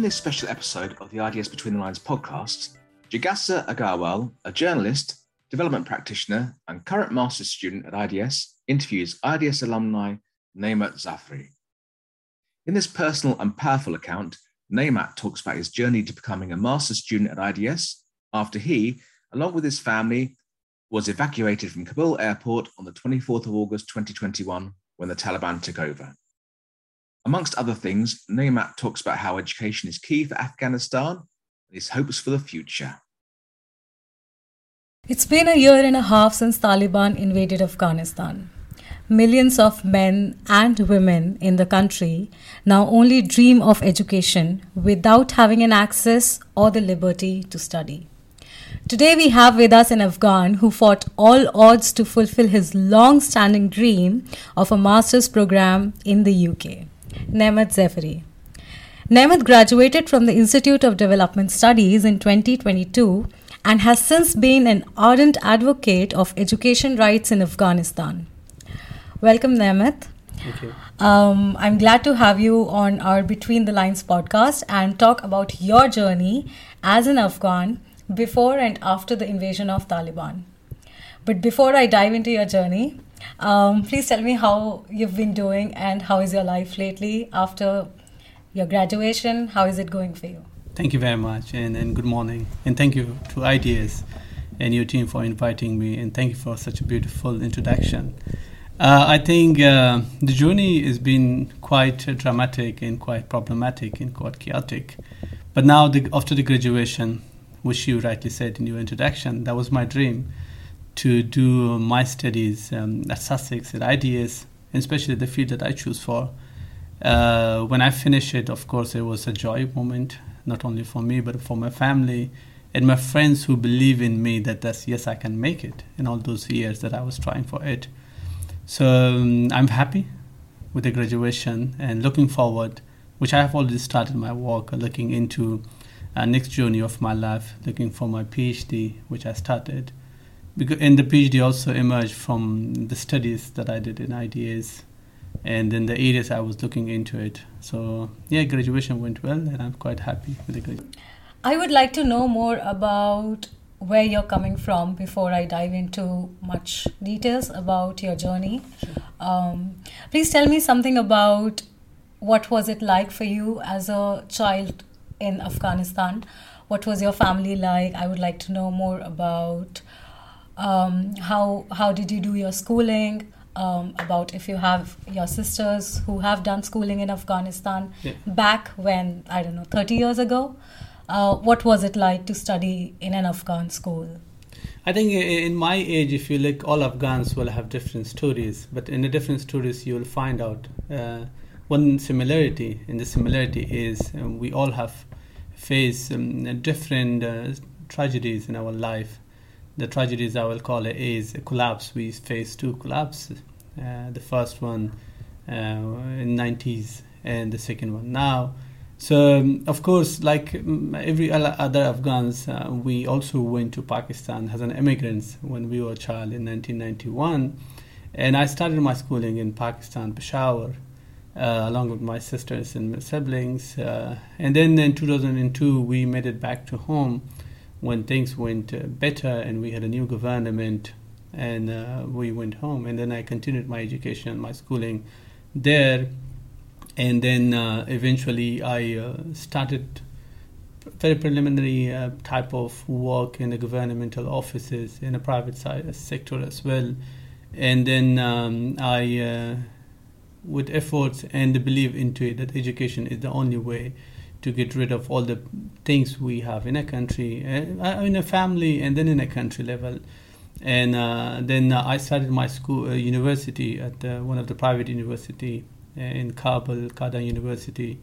In this special episode of the IDS Between the Lines podcast, Jigyasa Agarwal, a journalist, development practitioner, and current master's student at IDS, interviews IDS alumni Naimat Zafary. In this personal and powerful account, Naimat talks about his journey to becoming a master's student at IDS after he, along with his family, was evacuated from Kabul Airport on the 24th of August 2021 when the Taliban took over. Amongst other things, Naimat talks about how education is key for Afghanistan and his hopes for the future. It's been a year and a half since Taliban invaded Afghanistan. Millions of men and women in the country now only dream of education without having an access or the liberty to study. Today we have with us an Afghan who fought all odds to fulfill his long-standing dream of a master's program in the UK, Naimat Zafary. Naimat graduated from the Institute of Development Studies in 2022 and has since been an ardent advocate of education rights in Afghanistan. Welcome, Naimat. Thank you. I'm glad to have you on our Between the Lines podcast and talk about your journey as an Afghan before and after the invasion of Taliban. But before I dive into your journey, please tell me how you've been doing and how is your life lately after your graduation? How is it going for you? Thank you very much and good morning. And thank you to IDS and your team for inviting me, and thank you for such a beautiful introduction. I think the journey has been quite dramatic and quite problematic and quite chaotic. But now after the graduation, which you rightly said in your introduction, that was my dream, to do my studies at Sussex, at IDS, and especially the field that I choose for. When I finished it, of course, it was a joy moment, not only for me, but for my family and my friends who believe in me that I can make it in all those years that I was trying for it. So I'm happy with the graduation and looking forward, which I have already started my work, looking into next journey of my life, looking for my PhD, which I started. And the PhD also emerged from the studies that I did in IDS and then the areas I was looking into it. So yeah, graduation went well and I'm quite happy with the graduation. I would like to know more about where you're coming from before I dive into much details about your journey. Sure. Please tell me something about what was it like for you as a child in Afghanistan. What was your family like? I would like to know more about how did you do your schooling, about if you have your sisters who have done schooling in Afghanistan. Yeah. Back when, 30 years ago. What was it like to study in an Afghan school? I think in my age, if you look, all Afghans will have different stories, but in the different stories you will find out one similarity, and the similarity is we all have faced different tragedies in our life. The tragedies I will call it is a collapse. We faced two collapses, the first one in the 90s and the second one now. So, of course, like every other Afghans, we also went to Pakistan as an immigrant when we were a child in 1991. And I started my schooling in Pakistan, Peshawar, along with my sisters and my siblings. And then in 2002, we made it back to home when things went better and we had a new government, and we went home. And then I continued my education, my schooling there. And then eventually I started very preliminary type of work in the governmental offices, in the private sector as well. And then I, with efforts and the belief into it, that education is the only way to get rid of all the things we have in a country, in a family, and then in a country level. And then I started my school university at one of the private university in Kabul, Kardan University,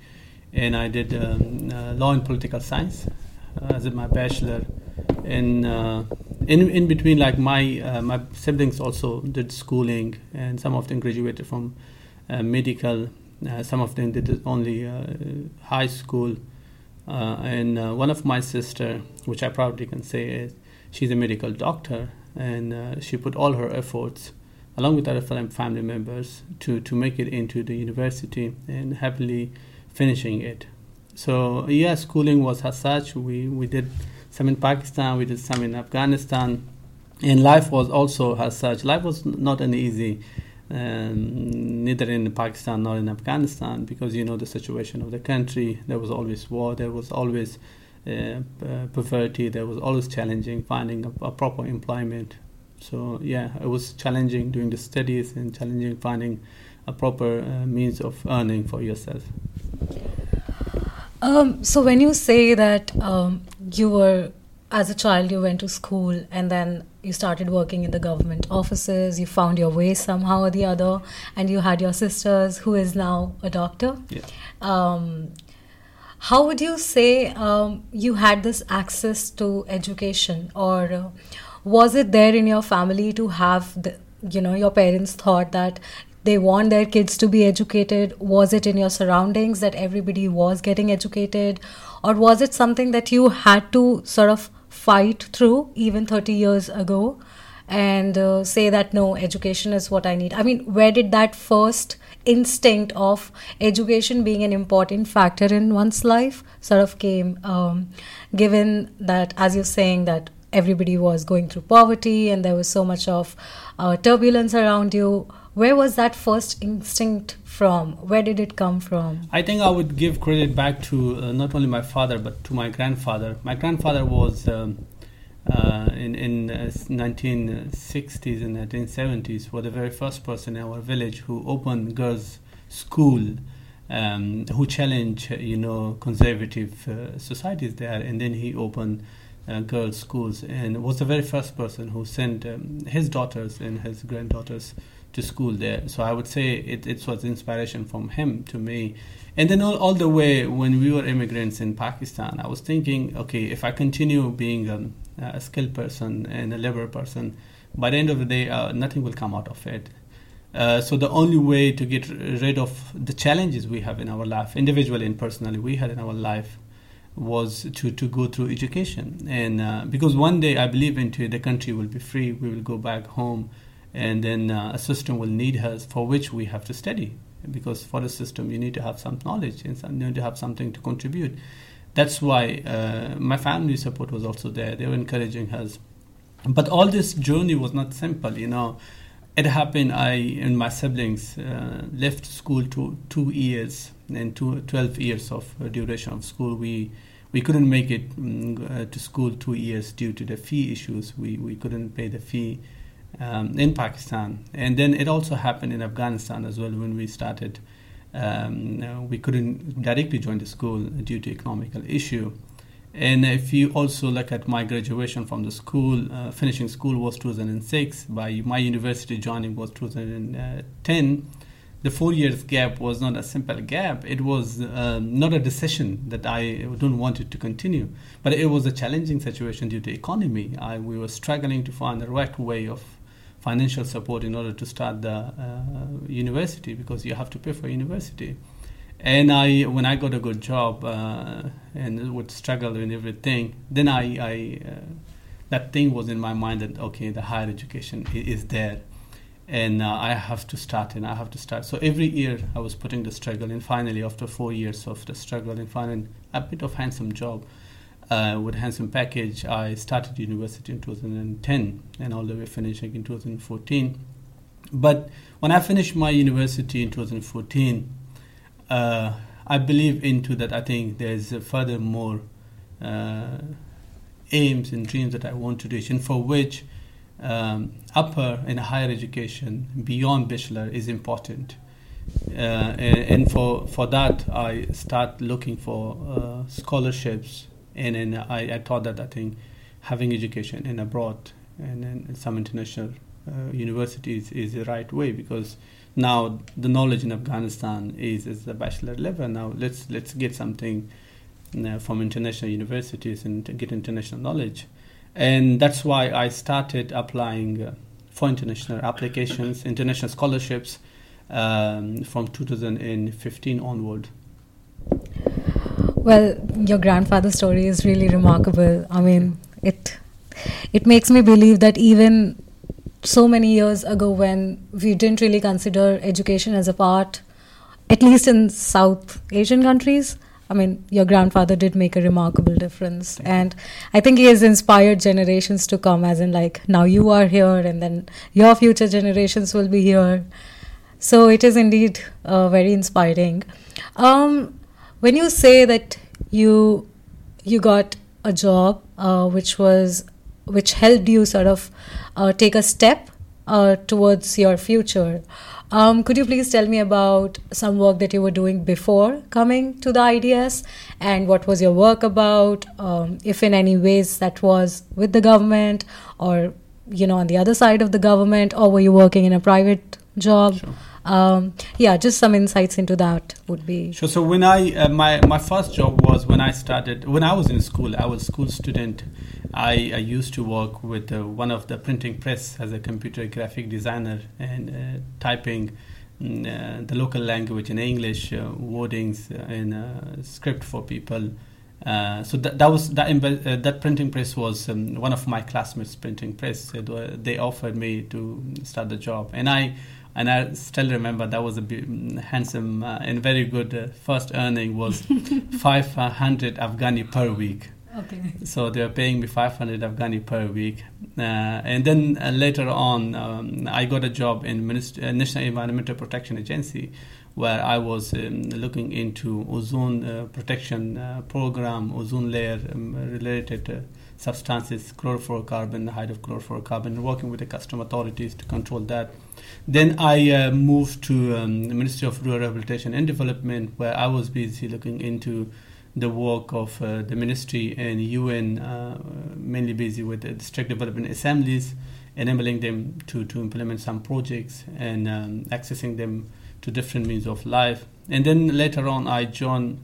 and I did law and political science as my bachelor. And in between, like my siblings also did schooling, and some of them graduated from medical. Some of them did only high school, and one of my sister, which I proudly can say is, she's a medical doctor, and she put all her efforts along with other family members, to make it into the university and happily finishing it. So yeah, schooling was as such. We did some in Pakistan, we did some in Afghanistan, and life was also as such. Life was not an easy, neither in Pakistan nor in Afghanistan, because you know the situation of the country. There was always war, there was always poverty, there was always challenging finding a proper employment. So yeah, it was challenging doing the studies and challenging finding a proper means of earning for yourself. So when you say that you were, as a child, you went to school and then you started working in the government offices, you found your way somehow or the other, and you had your sisters, who is now a doctor. Yeah. How would you say you had this access to education, or was it there in your family to have, your parents thought that they want their kids to be educated? Was it in your surroundings that everybody was getting educated? Or was it something that you had to sort of fight through even 30 years ago and say that, no, education is what I need? I mean, where did that first instinct of education being an important factor in one's life sort of came, given that, as you're saying, that everybody was going through poverty and there was so much of turbulence around you? Where was that first instinct from? Where did it come from? I think I would give credit back to not only my father, but to my grandfather. My grandfather was in the 1960s and 1970s was the very first person in our village who opened girls' school, who challenged, conservative societies there. And then he opened girls' schools and was the very first person who sent his daughters and his granddaughters to school there. So I would say it was inspiration from him to me. And then all the way when we were immigrants in Pakistan, I was thinking, okay, if I continue being a skilled person and a liberal person, by the end of the day, nothing will come out of it. So the only way to get rid of the challenges we have in our life, individually and personally, we had in our life, was to go through education. And because one day I believe into the country will be free, we will go back home, and then a system will need us, for which we have to study. Because for the system, you need to have some knowledge and you need to have something to contribute. That's why my family support was also there. They were encouraging us. But all this journey was not simple, It happened, I and my siblings left school to 2 years and 12 years of duration of school. We couldn't make it to school 2 years due to the fee issues. We couldn't pay the fee in Pakistan. And then it also happened in Afghanistan as well when we started. We couldn't directly join the school due to economical issue. And if you also look at my graduation from the school, finishing school was 2006. By my university joining was 2010. The 4 years gap was not a simple gap. It was not a decision that I don't want it to continue, but it was a challenging situation due to economy. We were struggling to find the right way of financial support in order to start the university, because you have to pay for university. And when I got a good job and would struggle in everything, then I that thing was in my mind that, okay, the higher education is there. And I have to start. So every year I was putting the struggle, and finally after 4 years of the struggle and finding a bit of handsome job with a handsome package, I started university in 2010 and all the way finishing in 2014. But when I finished my university in 2014, I believe into that. I think there's furthermore aims and dreams that I want to reach, and for which upper and higher education beyond bachelor is important, and for that I start looking for scholarships, and then I thought that I think having education in abroad and in some international universities is the right way, because now the knowledge in Afghanistan is the bachelor level. Now let's get something from international universities and get international knowledge. And that's why I started applying for international applications, international scholarships from 2015 onward. Well, your grandfather's story is really remarkable. I mean, it makes me believe that even so many years ago, when we didn't really consider education as a part, at least in South Asian countries, I mean, your grandfather did make a remarkable difference. And I think he has inspired generations to come, as in like, now you are here and then your future generations will be here. So it is indeed very inspiring. When you say that you got a job which helped you sort of take a step towards your future, could you please tell me about some work that you were doing before coming to the IDS, and what was your work about, if in any ways that was with the government or, on the other side of the government, or were you working in a private job? Sure. Just some insights into that would be. Sure. So when I my first job was when I was in school. I was a school student. I used to work with one of the printing press as a computer graphic designer and typing the local language in English, wordings in script for people. That printing press was one of my classmates' printing press. They offered me to start the job, and I still remember that was a handsome and very good first earning was 500 Afghani per week. Okay. So they were paying me 500 Afghani per week. And then later on, I got a job in National Environmental Protection Agency, where I was looking into ozone protection program, ozone layer related substances, chlorofluorocarbon, hydrochlorofluorocarbon, working with the custom authorities to control that. Then I moved to the Ministry of Rural Rehabilitation and Development, where I was busy looking into the work of the ministry and UN, mainly busy with the district development assemblies, enabling them to implement some projects and accessing them to different means of life. And then later on, I joined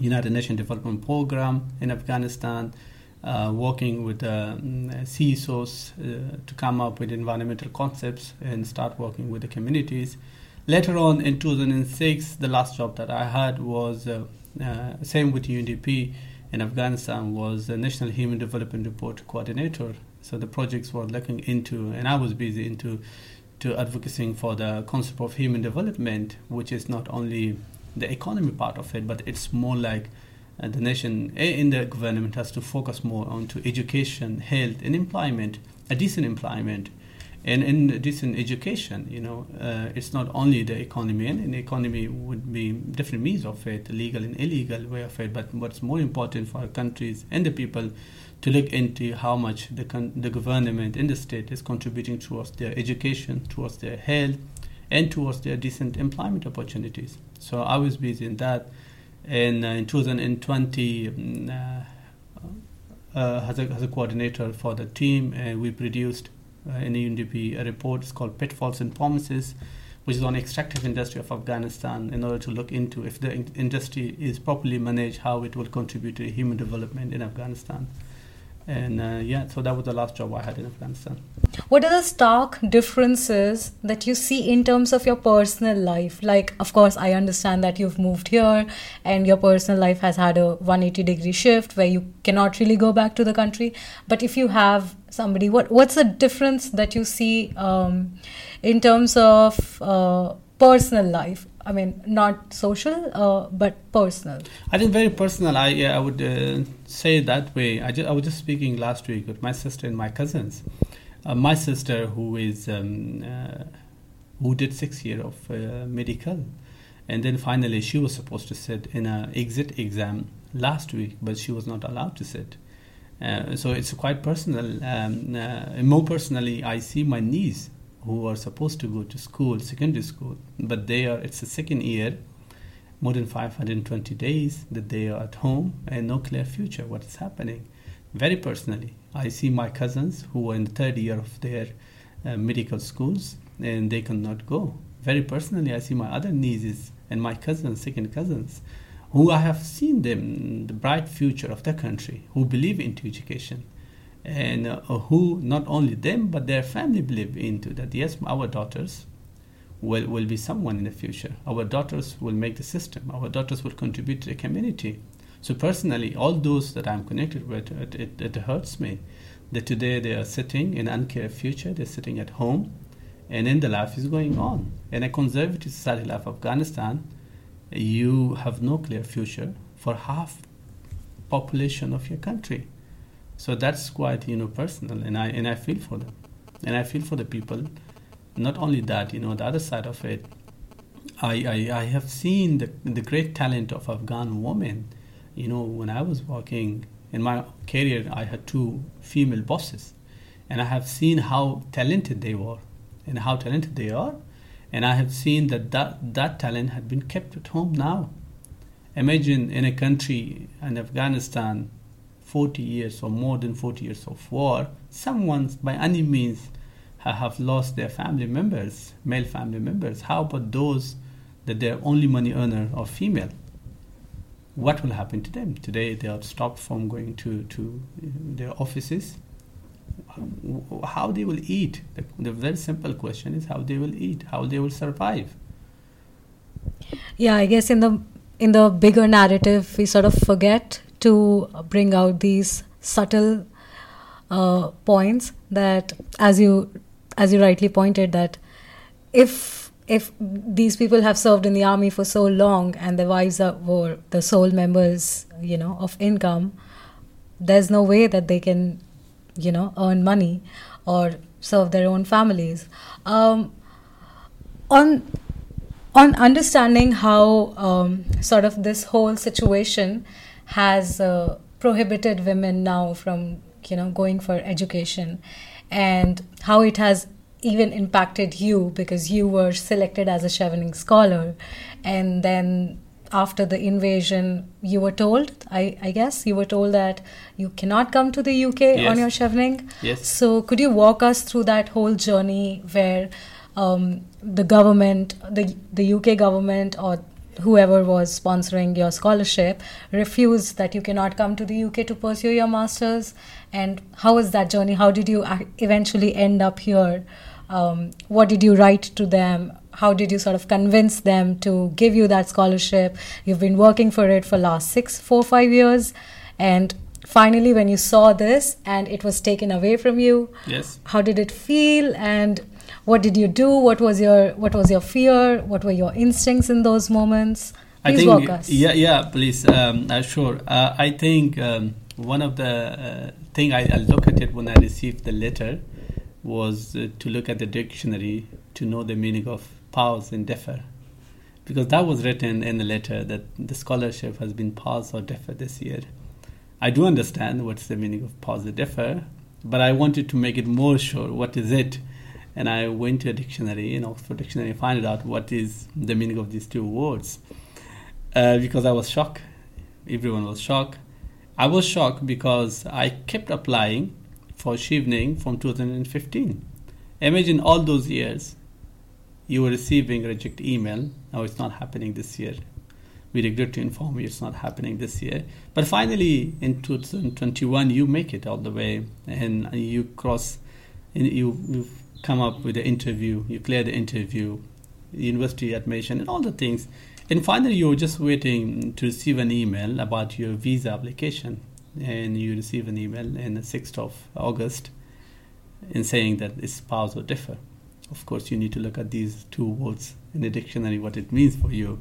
United Nations Development Program in Afghanistan, working with CSOs to come up with environmental concepts and start working with the communities. Later on, in 2006, the last job that I had was same with UNDP in Afghanistan, was the National Human Development Report Coordinator. So the projects were looking into, and I was busy into advocating for the concept of human development, which is not only the economy part of it, but it's more like the nation in the government has to focus more on to education, health, and employment, a decent employment, and in decent education. It's not only the economy, and the economy would be different means of it, legal and illegal way of it. But what's more important for countries and the people to look into how much the government and the state is contributing towards their education, towards their health, and towards their decent employment opportunities. So I was busy in that. And in 2020, as a coordinator for the team, we produced in the UNDP a report. It's called Pitfalls and Promises, which is on extractive industry of Afghanistan, in order to look into if the industry is properly managed, how it will contribute to human development in Afghanistan. And so that was the last job I had in Afghanistan. What are the stark differences that you see in terms of your personal life? Like, of course, I understand that you've moved here and your personal life has had a 180-degree shift where you cannot really go back to the country. But if you have somebody, what's the difference that you see in terms of personal life? I mean, not social, but personal. I think very personal. I would say that way. I was just speaking last week with my sister and my cousins. My sister, who did 6 years of medical, and then finally she was supposed to sit in an exit exam last week, but she was not allowed to sit. So it's quite personal. More personally, I see my niece, who are supposed to go to school, secondary school, but it's the second year, more than 520 days that they are at home and no clear future, what is happening. Very personally, I see my cousins who are in the third year of their medical schools and they cannot go. Very personally, I see my other nieces and my cousins, second cousins, who I have seen them, the bright future of the country, who believe into education, and who not only them but their family believe into that. Yes, our daughters will be someone in the future. Our daughters will make the system. Our daughters will contribute to the community. So personally, all those that I'm connected with, it hurts me that today they are sitting in uncared future. They're sitting at home, and then the life is going on. In a conservative society like Afghanistan, you have no clear future for half population of your country. So that's quite, personal, and I feel for them. And I feel for the people. Not only that, the other side of it, I have seen the great talent of Afghan women. When I was working in my career, I had 2 female bosses, and I have seen how talented they were and how talented they are. And I have seen that talent had been kept at home now. Imagine in a country, in Afghanistan, 40 years or more than 40 years of war, someone by any means have lost their family members, male family members. How about those that they're only money earner or female? What will happen to them? Today they are stopped from going to their offices. How they will eat? The very simple question is how they will eat, how they will survive. Yeah, I guess in the bigger narrative, we sort of forget to bring out these subtle points that, as you rightly pointed, that if these people have served in the army for so long and their wives were the sole members, of income, there's no way that they can, earn money or serve their own families. On understanding how sort of this whole situation has prohibited women now from going for education, and how it has even impacted you, because you were selected as a Chevening Scholar, and then after the invasion you were told, I guess you were told that you cannot come to the UK on your Chevening. Yes. So could you walk us through that whole journey where the government, the UK government or whoever was sponsoring your scholarship refused that you cannot come to the UK to pursue your master's? And how was that journey? How did you eventually end up here? What did you write to them? How did you sort of convince them to give you that scholarship? You've been working for it for last 4 or 5 years. And finally, when you saw this and it was taken away from you, yes, how did it feel? And what did you do? What was your fear? What were your instincts in those moments? Please walk us. Yeah, please. Sure. I think one of the thing I look at it when I received the letter was to look at the dictionary to know the meaning of pause and defer, because that was written in the letter that the scholarship has been paused or deferred this year. I do understand what's the meaning of pause and defer, but I wanted to make it more sure what is it. And I went to a dictionary, Oxford Dictionary, and found out what is the meaning of these 2 words. Because I was shocked. Everyone was shocked. I was shocked because I kept applying for Chevening from 2015. Imagine all those years you were receiving reject email. Now it's not happening this year. We regret to inform you it's not happening this year. But finally, in 2021, you make it all the way and you cross, and you come up with the interview, you clear the interview, university admission, and all the things. And finally, you're just waiting to receive an email about your visa application. And you receive an email on the 6th of August in saying that it's pause or defer. Of course, you need to look at these 2 words in the dictionary, what it means for you.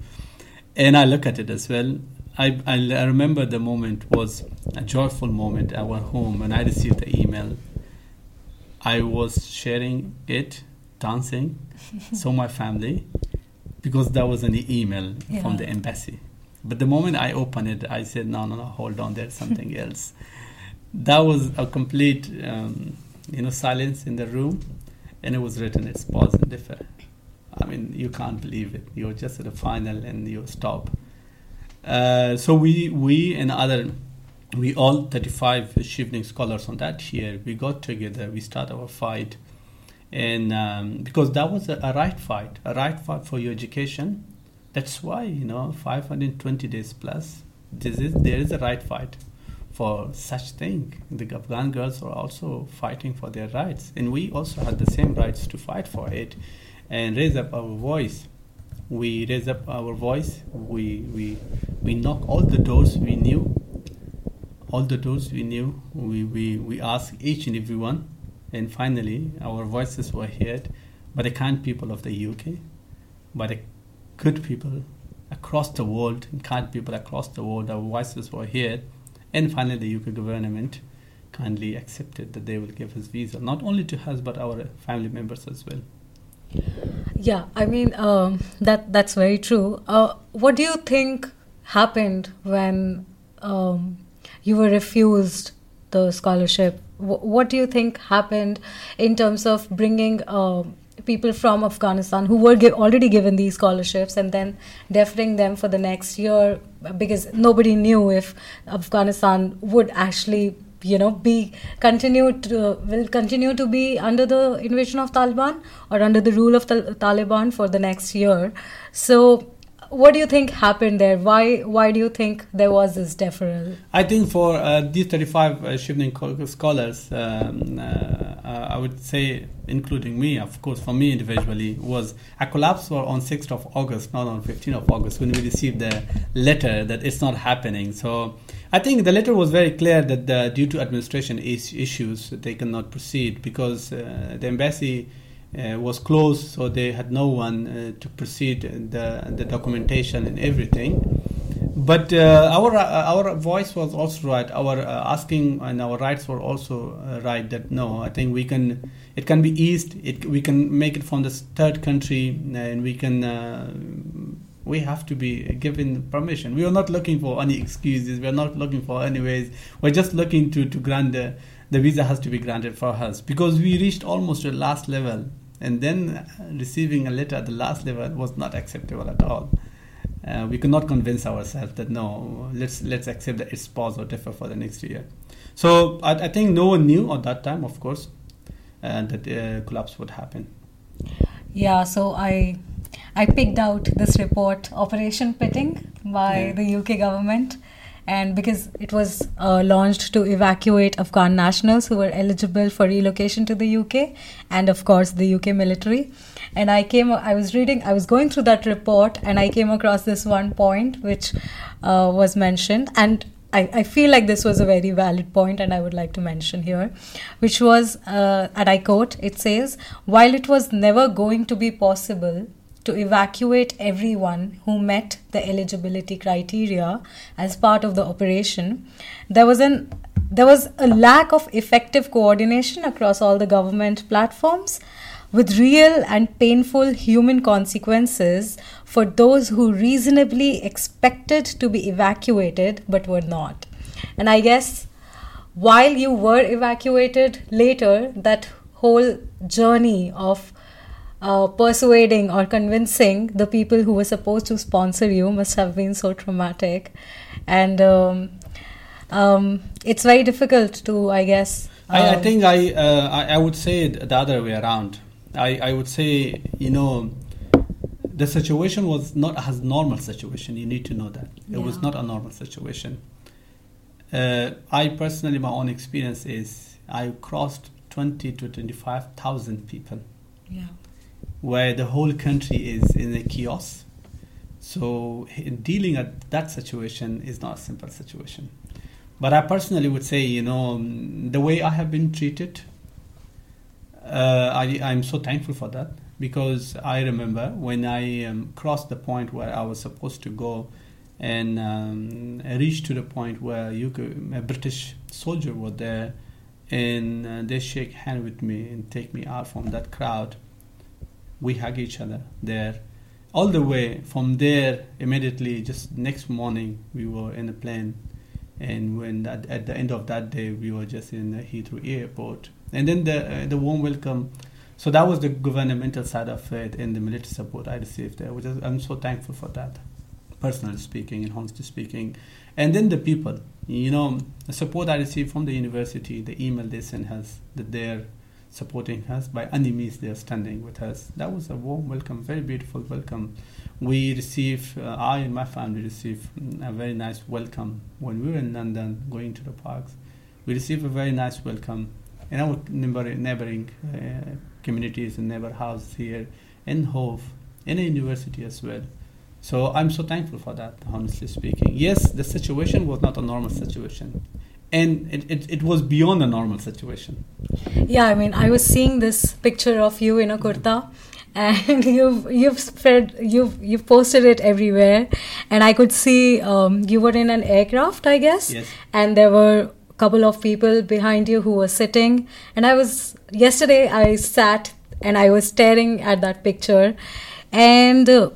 And I look at it as well. I remember the moment was a joyful moment at our home when I received the email. I was sharing it, dancing, so my family, because that was an email from the embassy. But the moment I opened it, I said, no, hold on, there's something else. That was a complete, silence in the room, and it was written, it's pause and defer. I mean, you can't believe it. You're just at the final and you stop. So we and other... We all 35 Chevening scholars on that year, we got together, we started our fight. And because that was a right fight for your education. That's why, 520 days plus, there is a right fight for such thing. The Afghan girls are also fighting for their rights. And we also had the same rights to fight for it and raise up our voice. We raise up our voice. We knock all the doors we knew. We asked each and every one, and finally our voices were heard by the kind people of the UK, by the good people across the world, kind people across the world, our voices were heard. And finally, the UK government kindly accepted that they will give us visa, not only to us, but our family members as well. Yeah, I mean, that's very true. What do you think happened when you were refused the scholarship? What do you think happened in terms of bringing people from Afghanistan who were already given these scholarships and then deferring them for the next year, because nobody knew if Afghanistan would actually, you know, will continue to be under the invasion of Taliban or under the rule of Taliban for the next year. So what do you think happened there? Why do you think there was this deferral? I think for these 35 Chevening scholars, I would say, including me, of course, for me individually, was a collapse on 6th of August, not on 15th of August, when we received the letter that it's not happening. So I think the letter was very clear that due to administration issues, they cannot proceed because the embassy was closed, so they had no one to proceed the documentation and everything. But our voice was also right. Our asking and our rights were also right. That no, I think we can. It can be eased. We can make it from the third country, and we can. We have to be given permission. We are not looking for any excuses. We are not looking for any ways. We're just looking to grant the visa has to be granted for us, because we reached almost the last level. And then receiving a letter at the last level was not acceptable at all. We could not convince ourselves that no, let's accept that it's paused or defer for the next year. So I think no one knew at that time, of course, that collapse would happen. Yeah, so I picked out this report, Operation Pitting, by the UK government. And because it was launched to evacuate Afghan nationals who were eligible for relocation to the UK and, of course, the UK military. And I was going through that report and I came across this one point which was mentioned. And I feel like this was a very valid point and I would like to mention here, which was, and I quote, it says, "While it was never going to be possible to evacuate everyone who met the eligibility criteria as part of the operation, there was a lack of effective coordination across all the government platforms, with real and painful human consequences for those who reasonably expected to be evacuated but were not." And I guess while you were evacuated later, that whole journey of persuading or convincing the people who were supposed to sponsor you must have been so traumatic. And it's very difficult to, I guess. I think I would say it the other way around. I would say, you know, the situation was not a normal situation. You need to know that. It was not a normal situation. I personally, my own experience is I crossed 20 to 25,000 people. Yeah. Where the whole country is in a chaos. So dealing at that situation is not a simple situation. But I personally would say, you know, the way I have been treated, I'm so thankful for that, because I remember when I crossed the point where I was supposed to go and reached to the point where a British soldier was there and they shake hand with me and take me out from that crowd. We hug each other there. All the way from there, immediately, just next morning, we were in a plane. And when at the end of that day, we were just in the Heathrow Airport. And then the warm welcome. So that was the governmental side of it and the military support I received there, which I'm so thankful for that, personally speaking and honestly speaking. And then the people, you know, the support I received from the university, the email they sent us, that they're supporting us by any means, they are standing with us. That was a warm welcome, very beautiful welcome. We received, I and my family received a very nice welcome when we were in London going to the parks. We received a very nice welcome in our neighboring communities and neighbor houses here in Hove, in a university as well. So I'm so thankful for that, honestly speaking. Yes, the situation was not a normal situation. And it was beyond a normal situation. Yeah, I mean, I was seeing this picture of you in a kurta and you've posted it everywhere, and I could see you were in an aircraft, I guess. Yes. And there were a couple of people behind you who were sitting, and yesterday I sat and I was staring at that picture, and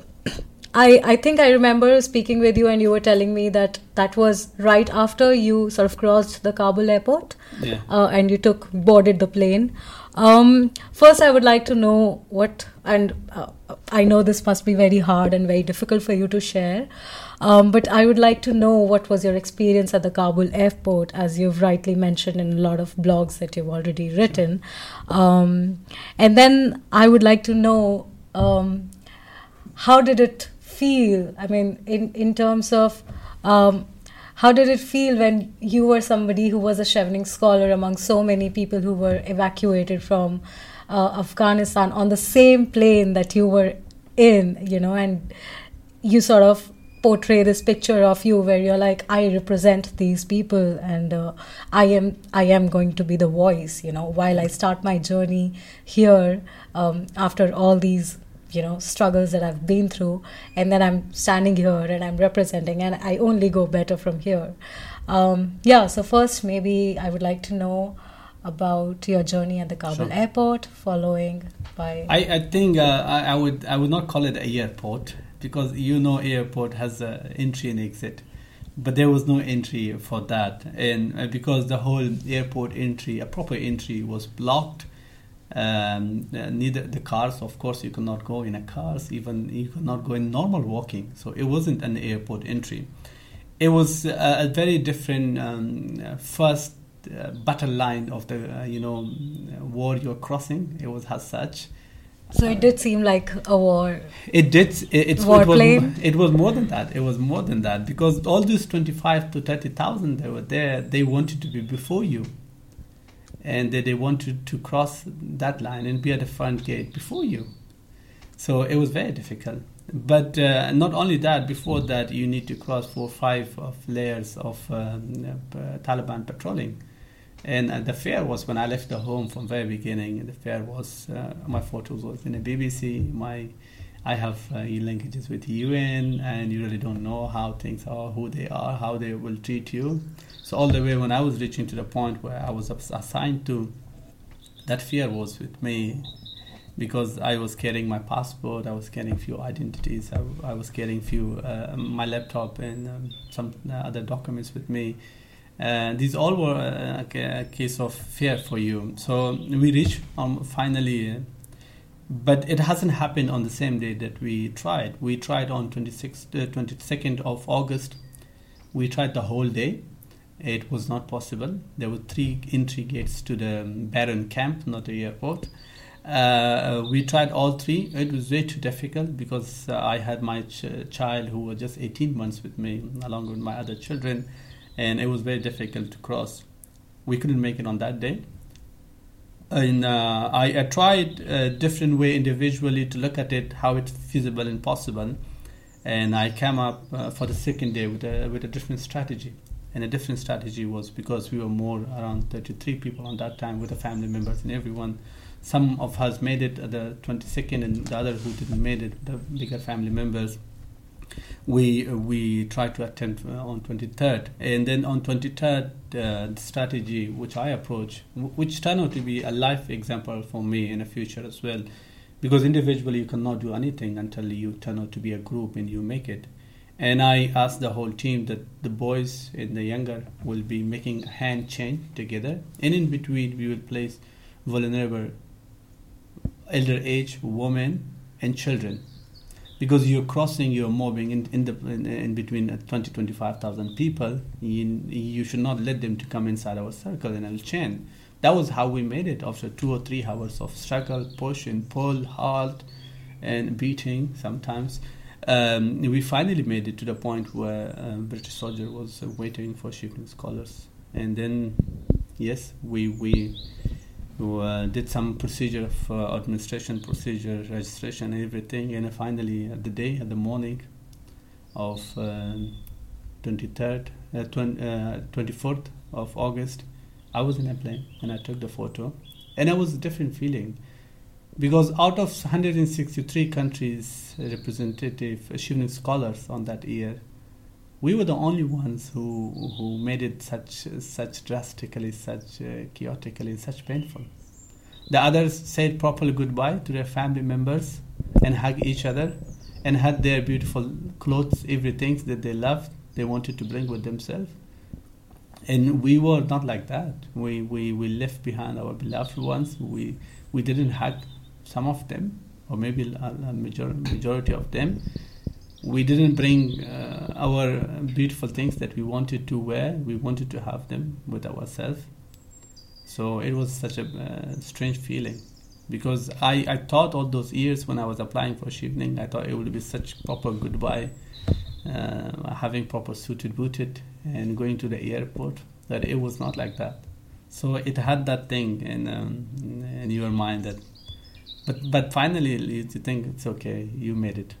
I think I remember speaking with you, and you were telling me that was right after you sort of crossed the Kabul airport. Yeah. And you boarded the plane. First, I would like to know I know this must be very hard and very difficult for you to share, but I would like to know what was your experience at the Kabul airport, as you've rightly mentioned in a lot of blogs that you've already written. And then I would like to know, how did it feel? I mean, in terms of how did it feel when you were somebody who was a Chevening scholar among so many people who were evacuated from Afghanistan on the same plane that you were in, and you sort of portray this picture of you where you're like, I represent these people, and I am going to be the voice, while I start my journey here after all these struggles that I've been through, and then I'm standing here and I'm representing, and I only go better from here. So first, maybe I would like to know about your journey at the Kabul airport, following by... I think I would not call it an airport, because airport has an entry and exit, but there was no entry for that, and because the whole airport entry, a proper entry, was blocked. Neither the cars, of course, you cannot go in a cars, even you cannot go in normal walking. So it wasn't an airport entry. It was a very different first battle line of the war you're crossing. It was as such. So it did seem like a war. It did. It was more than that. It was more than that, because all these 25 to 30,000 that were there, they wanted to be before you. And they wanted to cross that line and be at the front gate before you. So it was very difficult. But not only that, before that, you need to cross 4 or 5 of layers of Taliban patrolling. And the fare was, when I left the home from very beginning, the fare was, my photos was in the BBC, I have linkages with UN, and you really don't know how things are, who they are, how they will treat you. So all the way when I was reaching to the point where I was assigned to, that fear was with me, because I was carrying my passport, I was carrying few identities, I was carrying few my laptop and some other documents with me. These all were a case of fear for you. So we reached finally... but it hasn't happened on the same day that we tried. We tried on 22nd of August. We tried the whole day. It was not possible. There were 3 entry gates to the Barren camp, not the airport. We tried all 3. It was way too difficult, because I had my child who was just 18 months with me, along with my other children, and it was very difficult to cross. We couldn't make it on that day. And I tried a different way individually to look at it, how it's feasible and possible. And I came up for the second day with a different strategy. And a different strategy was, because we were more around 33 people on that time, with the family members and everyone. Some of us made it at the 22nd, and the others who didn't made it, the bigger family members. We tried to attempt on 23rd, and then on 23rd the strategy which I approached, which turned out to be a life example for me in the future as well, because individually you cannot do anything until you turn out to be a group and you make it. And I asked the whole team that the boys and the younger will be making a hand chain together, and in between we will place vulnerable elder age women and children. Because you're crossing, you're moving in between 20,000 to 25,000 people, you should not let them to come inside our circle and our chain. That was how we made it after 2 or 3 hours of struggle, push and pull, halt, and beating sometimes. We finally made it to the point where a British soldier was waiting for Chevening Scholars. And then, yes, we did some procedure of administration procedure, registration, everything, and finally at the morning of 24th of August, I was in a plane and I took the photo, and it was a different feeling. Because out of 163 countries representative Chevening scholars on that year, we were the only ones who made it such drastically, such chaotically, such painful. The others said properly goodbye to their family members and hugged each other and had their beautiful clothes, everything that they loved, they wanted to bring with themselves. And we were not like that. We left behind our beloved ones. We didn't hug some of them, or maybe a majority of them. We didn't bring our beautiful things that we wanted to wear. We wanted to have them with ourselves. So it was such a strange feeling, because I thought all those years when I was applying for Chevening, I thought it would be such proper goodbye, having proper suited, booted, and going to the airport, that it was not like that. So it had that thing in your mind that, but finally you think it's okay, you made it.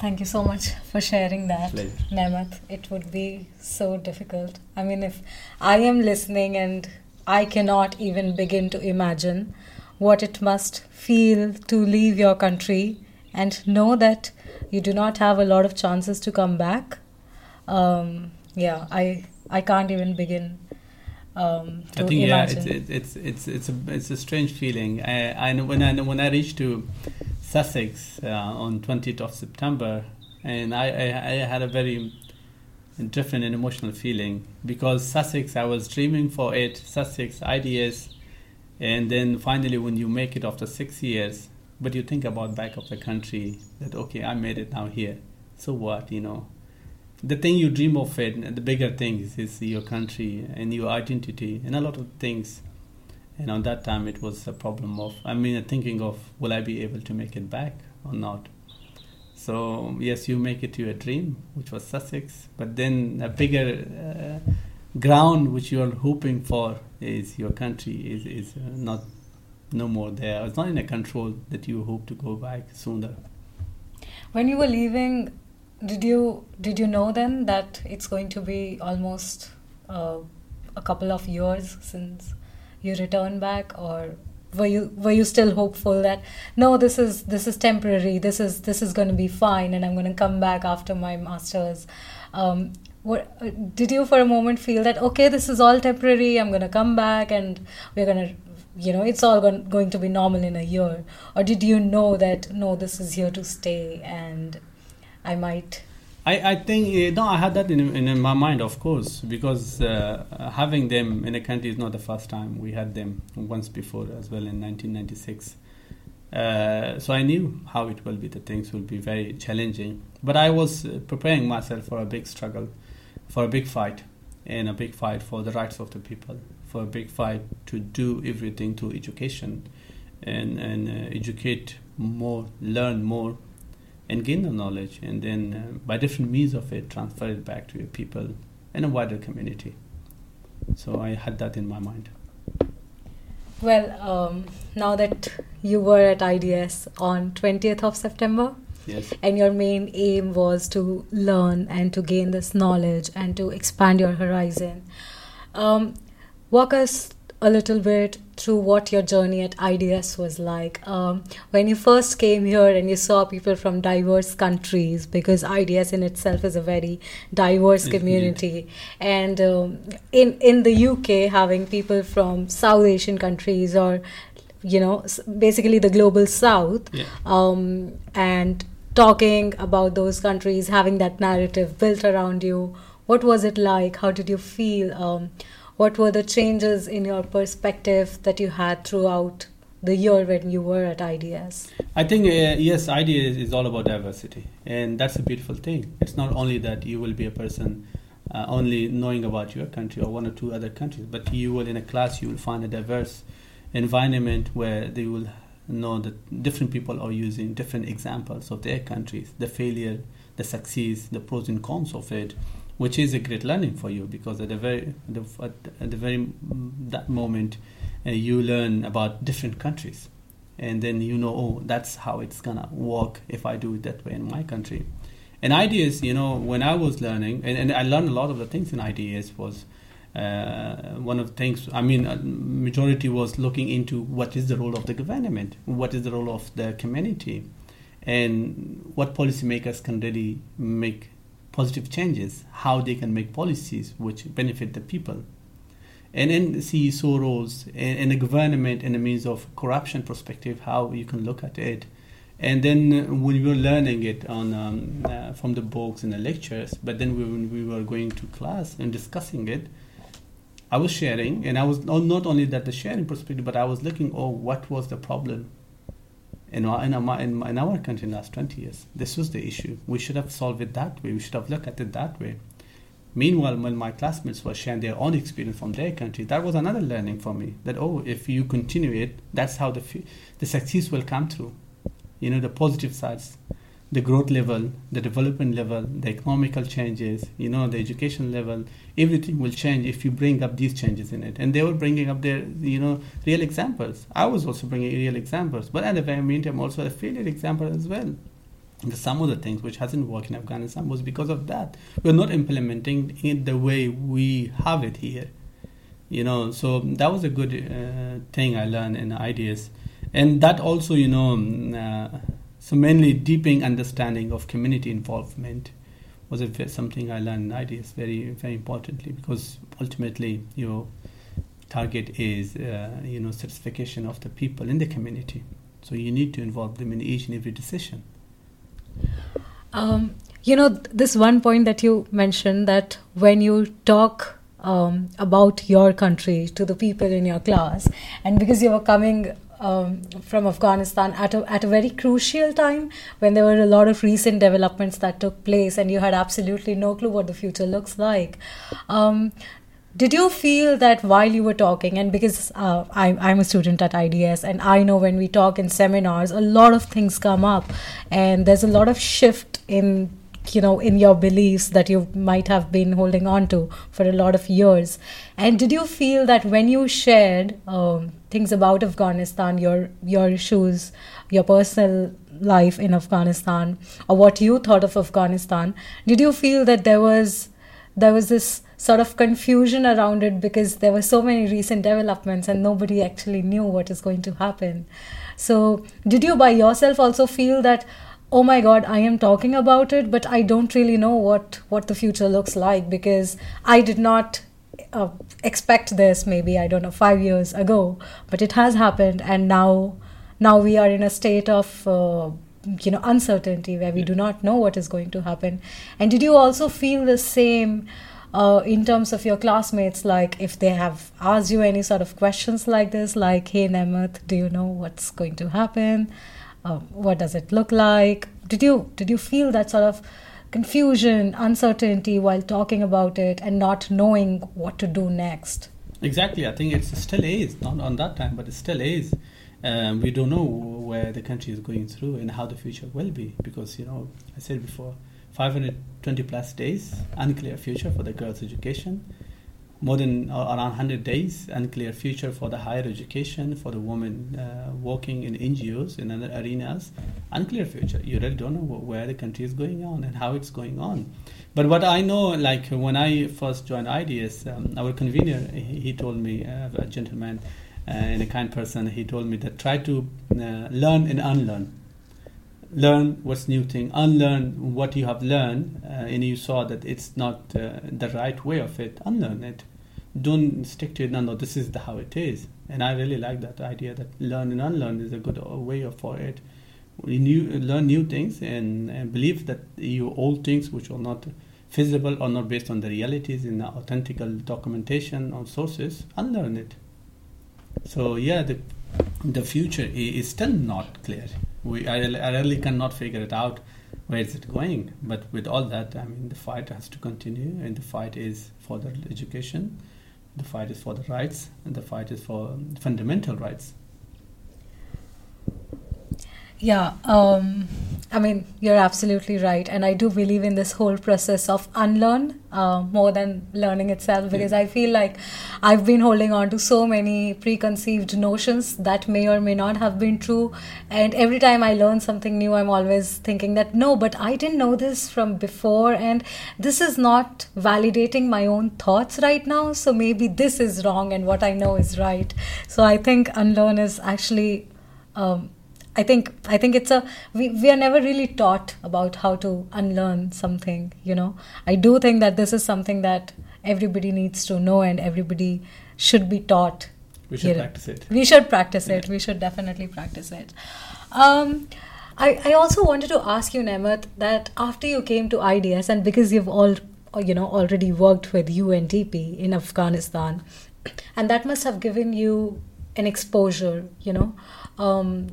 Thank you so much for sharing that, Naimat. It would be so difficult. I mean, if I am listening and I cannot even begin to imagine what it must feel to leave your country and know that you do not have a lot of chances to come back. I can't even begin to imagine. I think it's a strange feeling. I know when I reached to Sussex on 20th of September, and I had a very different and emotional feeling, because Sussex, I was dreaming for it, Sussex, IDS, and then finally when you make it after 6 years, but you think about back of the country, that okay, I made it now here, so what, you know. The thing you dream of it, the bigger things is your country and your identity and a lot of things. And on that time, it was a problem of, thinking of, will I be able to make it back or not? So, yes, you make it to your dream, which was Sussex, but then a bigger ground which you are hoping for is your country is not, no more there. It's not in a control that you hope to go back sooner. When you were leaving, did you know then that it's going to be almost a couple of years since you return back, or were you still hopeful that no, this is temporary, this is going to be fine, and I'm going to come back after my master's? Did you for a moment feel that okay, this is all temporary, I'm going to come back and we're going to, you know, it's all going to be normal in a year? Or did you know that no, this is here to stay and I might? I had that in my mind, of course, because having them in a country is not the first time. We had them once before as well in 1996. So I knew how it will be. The things will be very challenging. But I was preparing myself for a big struggle, for a big fight, and a big fight for the rights of the people, for a big fight to do everything to education and educate more, learn more, and gain the knowledge, and then by different means of it, transfer it back to your people and a wider community. So I had that in my mind. Well, now that you were at IDS on 20th of September, yes, and your main aim was to learn and to gain this knowledge and to expand your horizon, walk us a little bit through what your journey at IDS was like. When you first came here and you saw people from diverse countries, because IDS in itself is a very diverse community. And in the UK, having people from South Asian countries, or, you know, basically the global South, and talking about those countries, having that narrative built around you, what was it like? How did you feel? What were the changes in your perspective that you had throughout the year when you were at IDS? I think, yes, IDS is all about diversity. And that's a beautiful thing. It's not only that you will be a person only knowing about your country or one or two other countries, but you will, in a class, you will find a diverse environment where they will know that different people are using different examples of their countries, the failure, the success, the pros and cons of it, which is a great learning for you, because at the very that moment you learn about different countries, and then you know, oh, that's how it's gonna work if I do it that way in my country. And IDS, you know, when I was learning, and I learned a lot of the things in IDS was One of the things, majority was looking into what is the role of the government, what is the role of the community, and what policymakers can really make positive changes, how they can make policies which benefit the people. And then see roles and a government and a means of corruption perspective, how you can look at it. And then when we were learning it on from the books and the lectures, but then when we were going to class and discussing it, I was sharing, and I was not only that the sharing perspective, but I was looking, what was the problem in our country in the last 20 years? This was the issue. We should have solved it that way. We should have looked at it that way. Meanwhile, when my classmates were sharing their own experience from their country, that was another learning for me, that, if you continue it, that's how the success will come through. The positive sides, the growth level, the development level, the economical changes, the education level, everything will change if you bring up these changes in it. And they were bringing up their, real examples. I was also bringing real examples, but at the very meantime, also a failure example as well. Some of the things which hasn't worked in Afghanistan was because of that. We're not implementing it the way we have it here. So that was a good thing I learned in IDS. And that also, so mainly deepening understanding of community involvement was something I learned in IDS very, very importantly, because ultimately your target is, satisfaction of the people in the community. So you need to involve them in each and every decision. This one point that you mentioned, that when you talk about your country to the people in your class, and because you were coming from Afghanistan at a very crucial time when there were a lot of recent developments that took place and you had absolutely no clue what the future looks like. Did you feel that while you were talking, and because I'm a student at IDS and I know when we talk in seminars, a lot of things come up and there's a lot of shift in your beliefs that you might have been holding on to for a lot of years. And did you feel that when you shared things about Afghanistan, your issues, your personal life in Afghanistan, or what you thought of Afghanistan, did you feel that there was this sort of confusion around it because there were so many recent developments and nobody actually knew what is going to happen? So did you by yourself also feel that, oh my God, I am talking about it, but I don't really know what the future looks like because I did not expect this maybe, 5 years ago, but it has happened and now we are in a state of uncertainty where we do not know what is going to happen. And did you also feel the same in terms of your classmates, like if they have asked you any sort of questions like this, like, hey, Naimat, do you know what's going to happen? What does it look like? Did you feel that sort of confusion, uncertainty while talking about it and not knowing what to do next? Exactly. I think it still is, not on that time, but it still is. We don't know where the country is going through and how the future will be because, I said before, 520 plus days, unclear future for the girls' education. More than around 100 days, unclear future for the higher education, for the women working in NGOs and other arenas. Unclear future. You really don't know where the country is going on and how it's going on. But what I know, like when I first joined IDS, our convener, he told me, a gentleman and a kind person, he told me that try to learn and unlearn. Learn what's new thing, unlearn what you have learned, and you saw that it's not the right way of it, unlearn it. Don't stick to it, no, this is how it is. And I really like that idea that learn and unlearn is a good way for it. Learn new things and believe that you old things which are not feasible or not based on the realities in the authentic documentation or sources, unlearn it. So yeah, the future is still not clear. I really cannot figure it out, where is it going? But with all that, the fight has to continue, and the fight is for the education, the fight is for the rights, and the fight is for fundamental rights. Yeah, I mean, you're absolutely right. And I do believe in this whole process of unlearn more than learning itself, because I feel like I've been holding on to so many preconceived notions that may or may not have been true. And every time I learn something new, I'm always thinking that, no, but I didn't know this from before. And this is not validating my own thoughts right now. So maybe this is wrong and what I know is right. So I think unlearn is actually... I think it's a we are never really taught about how to unlearn something, you know. I do think that this is something that everybody needs to know and everybody should be taught. We should practice it. We should practice it. We should definitely practice it. I also wanted to ask you, Naimat, that after you came to IDS and because you've already worked with UNDP in Afghanistan, and that must have given you an exposure, you know.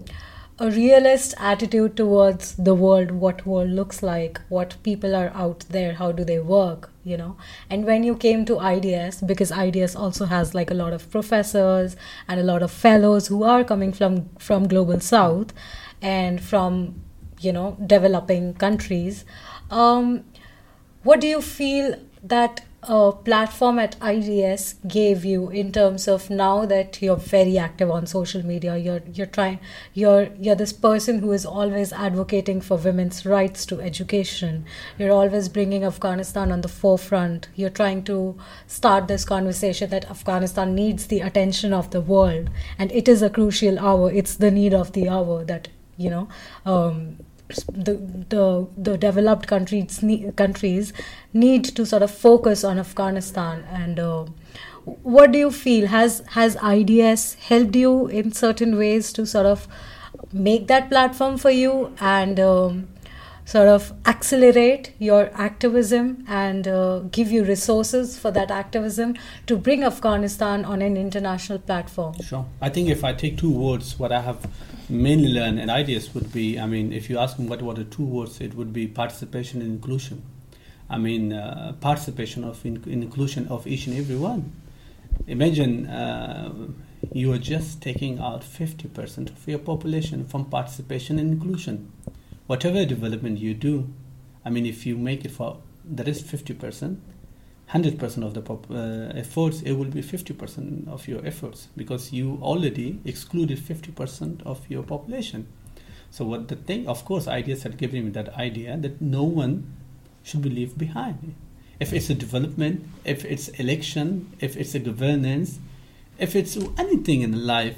A realist attitude towards the world, what world looks like, what people are out there, how do they work, you know. And when you came to IDS, because IDS also has like a lot of professors and a lot of fellows who are coming from Global South and from, you know, developing countries, what do you feel that a platform at IDS gave you in terms of now that you're very active on social media, you're this person who is always advocating for women's rights to education, you're always bringing Afghanistan on the forefront, you're trying to start this conversation that Afghanistan needs the attention of the world, and it is a crucial hour, it's the need of the hour that, you know, the developed countries need to sort of focus on Afghanistan. And what do you feel, has IDS helped you in certain ways to sort of make that platform for you and sort of accelerate your activism and give you resources for that activism to bring Afghanistan on an international platform? Sure. I think if I take two words, what I have mainly learned and ideas would be, I mean, if you ask me what were the two words, it would be participation and inclusion. I mean, participation of inclusion of each and every one. Imagine you are just taking out 50% of your population from participation and inclusion. Whatever development you do, I mean, if you make it for that is 50%, 100% of the efforts, it will be 50% of your efforts because you already excluded 50% of your population. So what the thing, of course, IDS had given me that idea that no one should be left behind. If it's a development, if it's election, if it's a governance, if it's anything in life,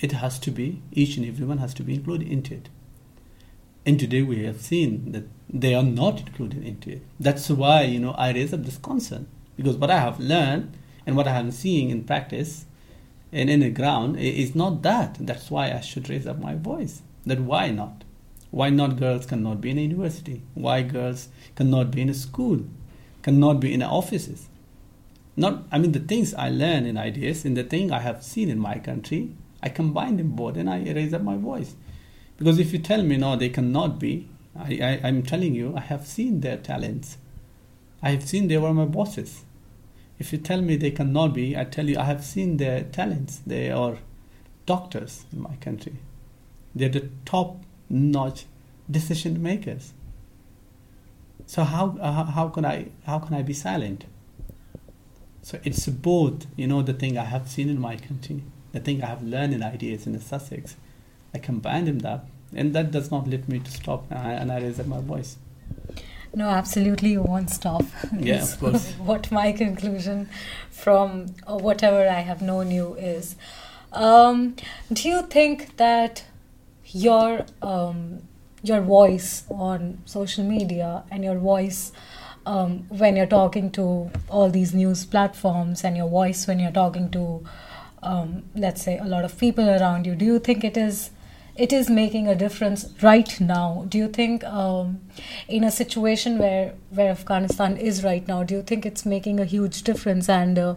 it has to be, each and everyone has to be included into it. And today we have seen that they are not included into it. That's why, you know, I raise up this concern. Because what I have learned and what I am seeing in practice and in the ground is not that. That's why I should raise up my voice. That why not? Why not girls cannot be in a university? Why girls cannot be in a school? Cannot be in offices? Not. I mean, the things I learned in IDS and the thing I have seen in my country, I combine them both and I raise up my voice. Because if you tell me, no, they cannot be, I'm telling you, I have seen their talents. I have seen they were my bosses. If you tell me they cannot be, I tell you, I have seen their talents. They are doctors in my country. They're the top-notch decision makers. So how can I be silent? So it's both, you know, the thing I have seen in my country, the thing I have learned in IDS in Sussex, I combined them that, and that does not let me to stop, and I raise up my voice. No, absolutely, you won't stop. Yeah, of course. What my conclusion from whatever I have known you is. Do you think that your voice on social media and your voice when you're talking to all these news platforms and your voice when you're talking to, let's say, a lot of people around you, do you think it is making a difference right now? Do you think in a situation where Afghanistan is right now, do you think it's making a huge difference? And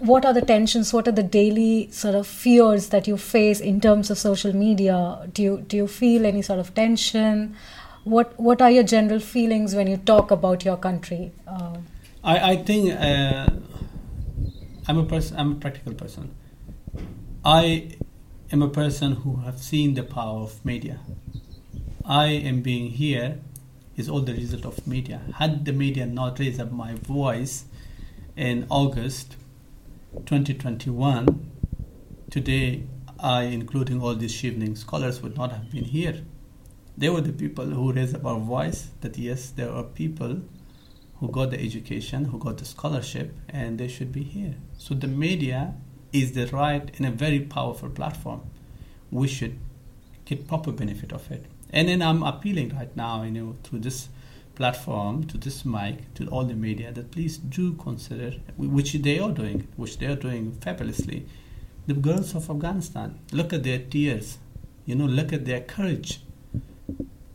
what are the tensions? What are the daily sort of fears that you face in terms of social media? Do you feel any sort of tension? What are your general feelings when you talk about your country? I think I'm a practical person. I am a person who have seen the power of media. I am being here is all the result of media. Had the media not raised up my voice in August 2021, today I, including all these Chevening scholars, would not have been here. They were the people who raised up our voice that yes, there are people who got the education, who got the scholarship, and they should be here. So the media is the right and a very powerful platform. We should get proper benefit of it. And then I'm appealing right now, through this platform, to this mic, to all the media, that please do consider, which they are doing fabulously, the girls of Afghanistan. Look at their tears, look at their courage.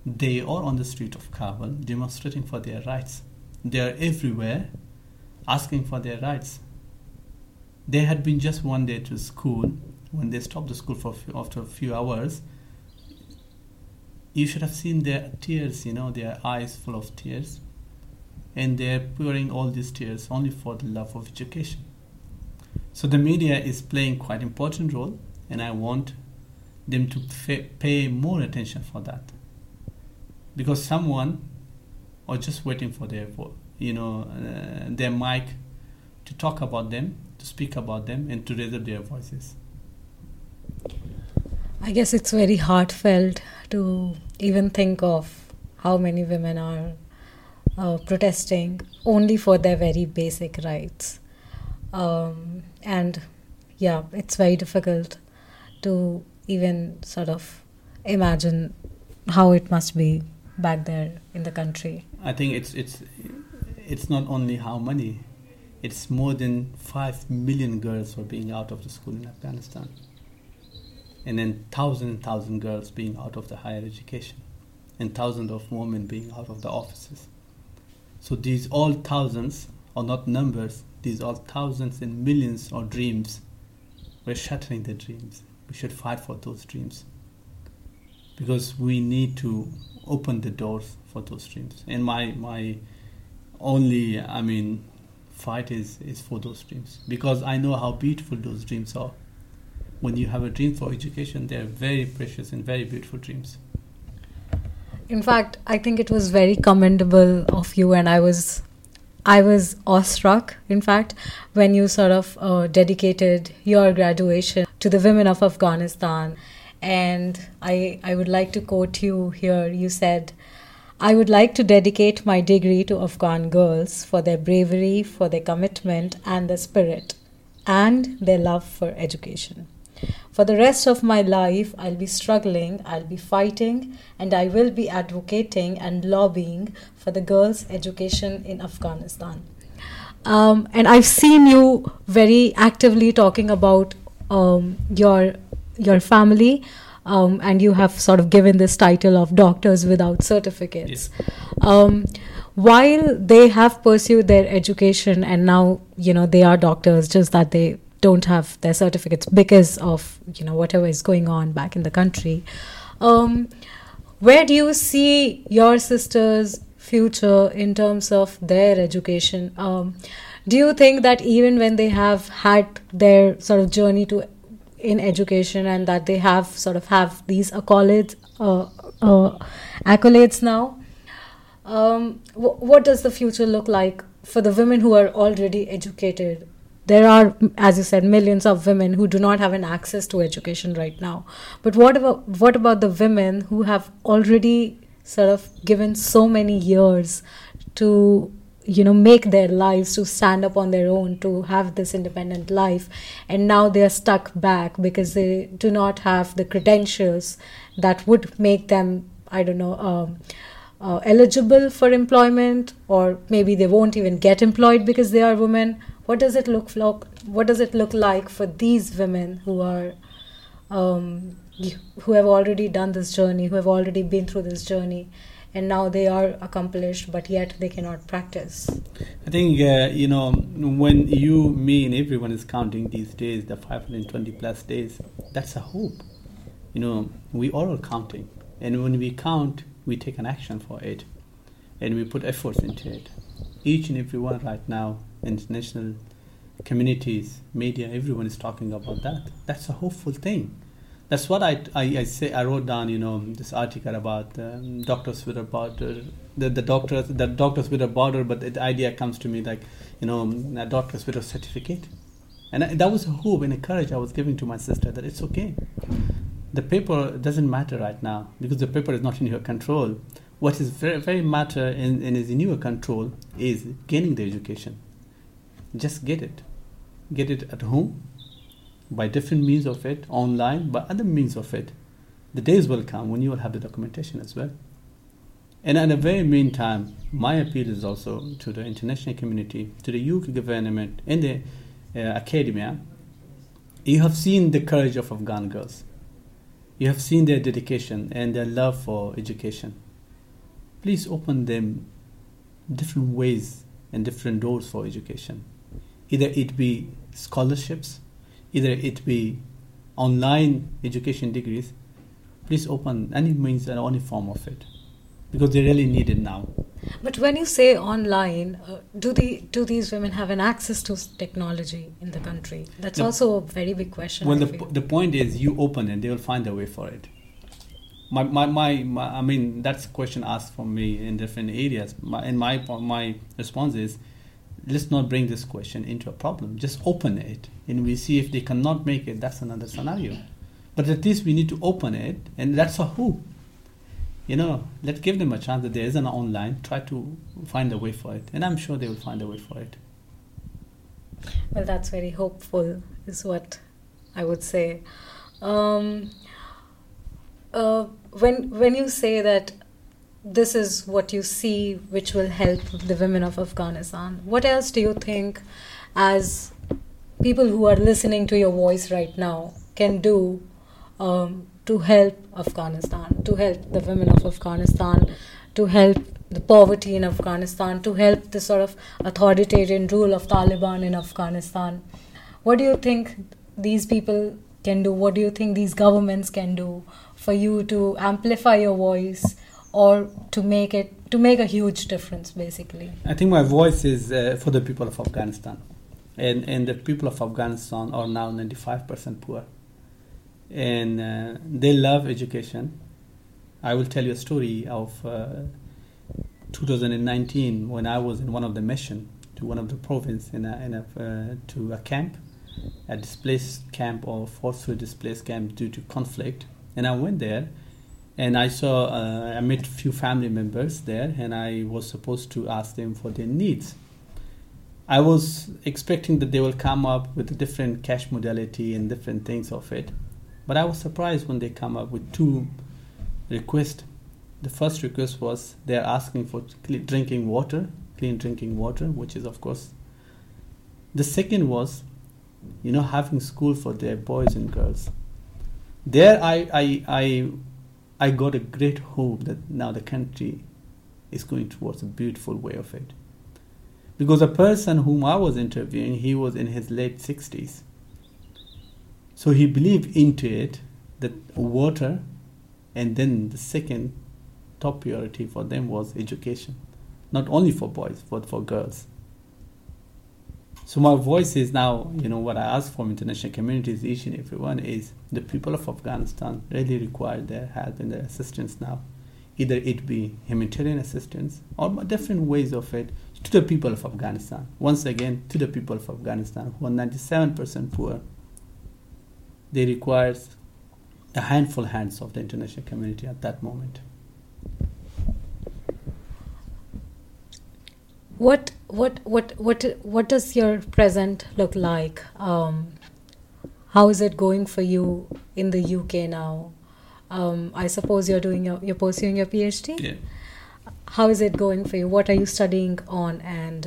They are on the street of Kabul demonstrating for their rights. They are everywhere asking for their rights. They had been just one day to school. When they stopped the school after a few hours, you should have seen their tears, their eyes full of tears. And they're pouring all these tears only for the love of education. So the media is playing quite an important role, and I want them to pay more attention for that. Because someone are just waiting for their mic to talk about them, to speak about them, and to raise up their voices. I guess it's very heartfelt to even think of how many women are protesting only for their very basic rights. It's very difficult to even sort of imagine how it must be back there in the country. I think it's not only how many, it's more than 5 million girls were being out of the school in Afghanistan. And then thousands and thousands of girls being out of the higher education, and thousands of women being out of the offices. So these all thousands are not numbers, these all thousands and millions are dreams. We're shattering the dreams. We should fight for those dreams, because we need to open the doors for those dreams. And my only fight is for those dreams, because I know how beautiful those dreams are. When you have a dream for education, they are very precious and very beautiful dreams. In fact, I think it was very commendable of you, and I was awestruck, in fact, when you sort of dedicated your graduation to the women of Afghanistan. And I would like to quote you here. You said, "I would like to dedicate my degree to Afghan girls for their bravery, for their commitment and their spirit, and their love for education. For the rest of my life, I'll be struggling, I'll be fighting, and I will be advocating and lobbying for the girls' education in Afghanistan." And I've seen you very actively talking about your family, and you have sort of given this title of Doctors Without Certificates. Yes. While they have pursued their education, and now, they are doctors, just that they don't have their certificates because of, whatever is going on back in the country. Where do you see your sister's future in terms of their education? Do you think that even when they have had their sort of journey in education, and that they have sort of have these accolades now, what does the future look like for the women who are already educated? There are, as you said, millions of women who do not have an access to education right now. But what about the women who have already sort of given so many years to make their lives, to stand up on their own, to have this independent life, and now they are stuck back because they do not have the credentials that would make them, eligible for employment, or maybe they won't even get employed because they are women. What does it look like for these women who are, who have already done this journey, who have already been through this journey? And now they are accomplished, but yet they cannot practice. I think, when you, me, and everyone is counting these days, the 520 plus days, that's a hope. We are all counting. And when we count, we take an action for it. And we put efforts into it. Each and every one right now, international communities, media, everyone is talking about that. That's a hopeful thing. That's what I say. I wrote down, this article about doctors without border, the doctors without border. But the idea comes to me like, doctors without certificate, and that was a hope and a courage I was giving to my sister that it's okay. The paper doesn't matter right now because the paper is not in your control. What is very, very matter and is in your control is gaining the education. Just get it at home. By different means of it, online, by other means of it. The days will come when you will have the documentation as well. And at the very meantime, my appeal is also to the international community, to the UK government, and the academia. You have seen the courage of Afghan girls. You have seen their dedication and their love for education. Please open them different ways and different doors for education. Either it be scholarships, either it be online education degrees, please open any means and any form of it, because they really need it now. But when you say online, do these women have an access to technology in the country? That's also a very big question. Well, the point is, you open and they will find a way for it. I mean, that's a question asked from me in different areas. My response is, let's not bring this question into a problem. Just open it, and we see if they cannot make it. That's another scenario. But at least we need to open it, and that's a who. Let's give them a chance that there is an online. Try to find a way for it, and I'm sure they will find a way for it. Well, that's very hopeful, is what I would say. When you say that, this is what you see which will help the women of Afghanistan. What else do you think, as people who are listening to your voice right now, can do to help Afghanistan, to help the women of Afghanistan, to help the poverty in Afghanistan, to help the sort of authoritarian rule of Taliban in Afghanistan? What do you think these people can do? What do you think these governments can do for you to amplify your voice, or to make a huge difference, basically? I think my voice is for the people of Afghanistan. And the people of Afghanistan are now 95% poor. And they love education. I will tell you a story of 2019 when I was in one of the mission to one of the province to a camp, a displaced camp or forcefully displaced camp due to conflict. And I went there. And I saw, I met few family members there, and I was supposed to ask them for their needs. I was expecting that they will come up with a different cash modality and different things of it. But I was surprised when they come up with two requests. The first request was they're asking for clean drinking water, which is, of course. The second was, having school for their boys and girls. There I got a great hope that now the country is going towards a beautiful way of it. Because a person whom I was interviewing, he was in his late 60s. So he believed into it that water, and then the second top priority for them was education. Not only for boys, but for girls. So my voice is now, what I ask from international communities, each and everyone, is the people of Afghanistan really require their help and their assistance now. Either it be humanitarian assistance or different ways of it to the people of Afghanistan. Once again, to the people of Afghanistan, who are 97% poor. They require a handful of hands of the international community at that moment. What does your present look like? How is it going for you in the UK now? I suppose you're pursuing your PhD. Yeah. How is it going for you? What are you studying on? And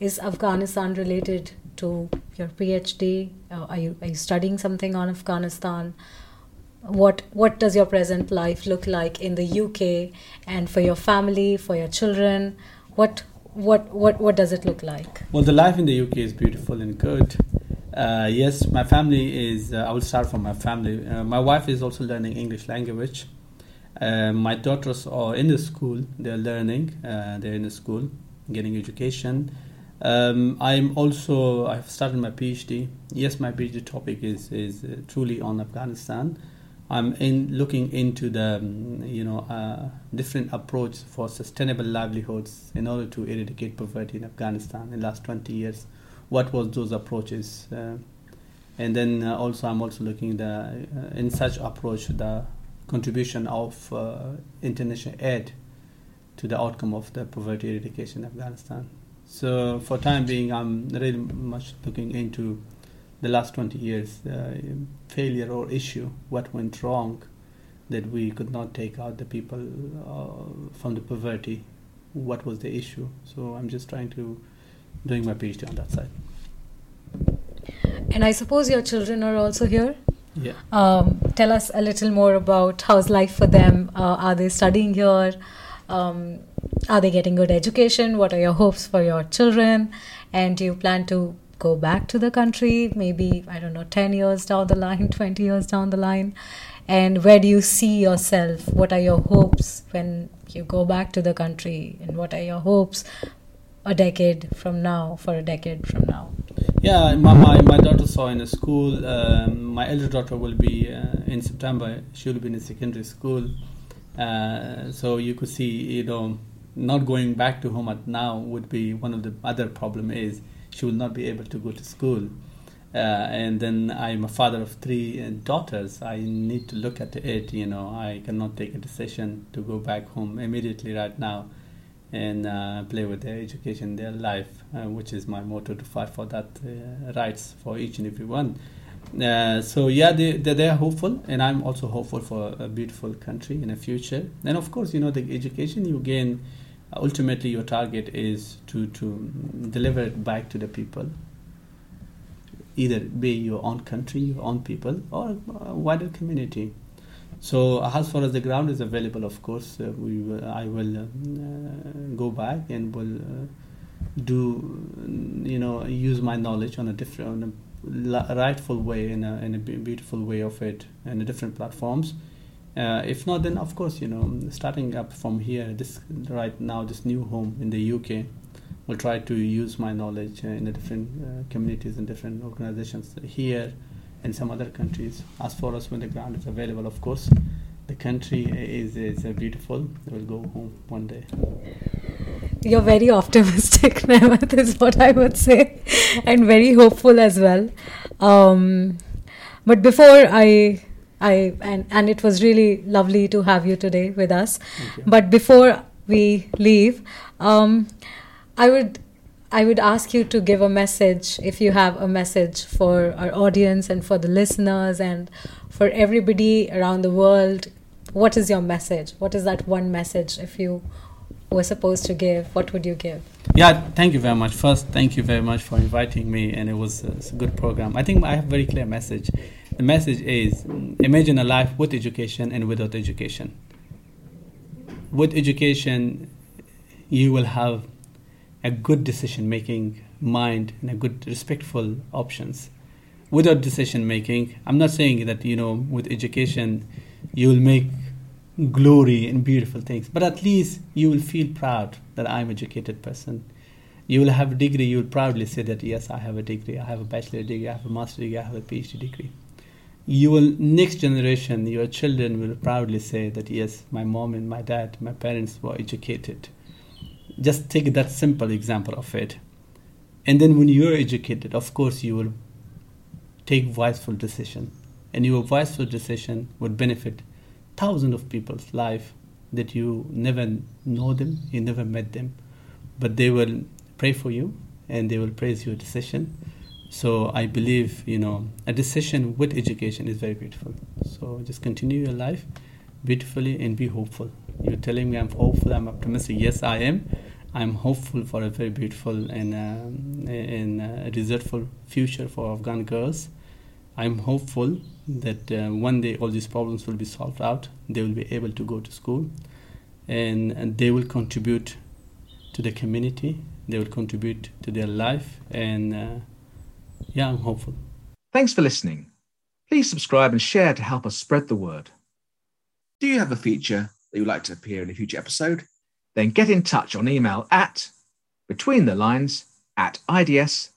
is Afghanistan related to your PhD? Are you studying something on Afghanistan? What does your present life look like in the UK, and for your family, for your children? What does it look like? Well, the life in the UK is beautiful and good. Yes, my family is... I will start from my family. My wife is also learning English language. My daughters are in the school. They're learning. They're in the school, getting education. I've started my PhD. Yes, my PhD topic is truly on Afghanistan. I'm looking into the different approach for sustainable livelihoods in order to eradicate poverty in Afghanistan in the last 20 years. What was those approaches? And then also I'm also looking in such approach the contribution of international aid to the outcome of the poverty eradication in Afghanistan. So for time being, I'm really much looking into the last 20 years, failure or issue, what went wrong, that we could not take out the people from the poverty, what was the issue. So I'm just trying to doing my PhD on that side. And I suppose your children are also here? Yeah. Tell us a little more about how's life for them. Are they studying here? Are they getting good education? What are your hopes for your children? And do you plan to go back to the country, maybe, 10 years down the line, 20 years down the line? And where do you see yourself? What are your hopes when you go back to the country? And what are your hopes a decade from now? Yeah, my daughter saw in a school. My elder daughter will be in September. She will be in a secondary school. So you could see, not going back to home at now would be one of the other problem is she will not be able to go to school. And then I'm a father of three daughters. I need to look at it, I cannot take a decision to go back home immediately right now and play with their education, their life, which is my motto, to fight for that rights for each and every one. They are hopeful, and I'm also hopeful for a beautiful country in the future. And of course, the education you gain, ultimately your target is to deliver it back to the people, either be your own country, your own people, or a wider community. So as far as the ground is available, of course, I will go back and will use my knowledge on a rightful way, in a beautiful way of it, in a different platforms. If not, then of course, starting up from here, this new home in the UK, we'll try to use my knowledge in the different communities and different organizations here and some other countries. As far as when the ground is available, of course, the country is beautiful. We'll go home one day. You're very optimistic, Naimat, is what I would say, and very hopeful as well. But before I it was really lovely to have you today with us. But before we leave, I would ask you to give a message, if you have a message for our audience and for the listeners and for everybody around the world. What is your message? What is that one message, if you were supposed to give, what would you give? Yeah, thank you very much. First, thank you very much for inviting me, and it was a good program. I think I have a very clear message. The message is, imagine a life with education and without education. With education, you will have a good decision-making mind and a good, respectful options. Without decision-making, I'm not saying that, with education, you will make glory and beautiful things, but at least you will feel proud that I'm an educated person. You will have a degree, you will proudly say that, yes, I have a degree, I have a bachelor degree, I have a master degree, I have a PhD degree. You will, next generation, your children will proudly say that, yes, my mom and my dad, my parents were educated. Just take that simple example of it. And then when you're educated, of course, you will take wiseful decision. And your wiseful decision would benefit thousands of people's life that you never know them, you never met them. But they will pray for you and they will praise your decision. So I believe, a decision with education is very beautiful. So just continue your life beautifully and be hopeful. You're telling me I'm hopeful, I'm optimistic. Yes, I am. I'm hopeful for a very beautiful and resourceful future for Afghan girls. I'm hopeful that one day all these problems will be solved out. They will be able to go to school, and they will contribute to the community. They will contribute to their life, and I'm hopeful. Thanks for listening. Please subscribe and share to help us spread the word. Do you have a feature that you'd like to appear in a future episode? Then get in touch on email at betweenthelines@ids.ac.uk.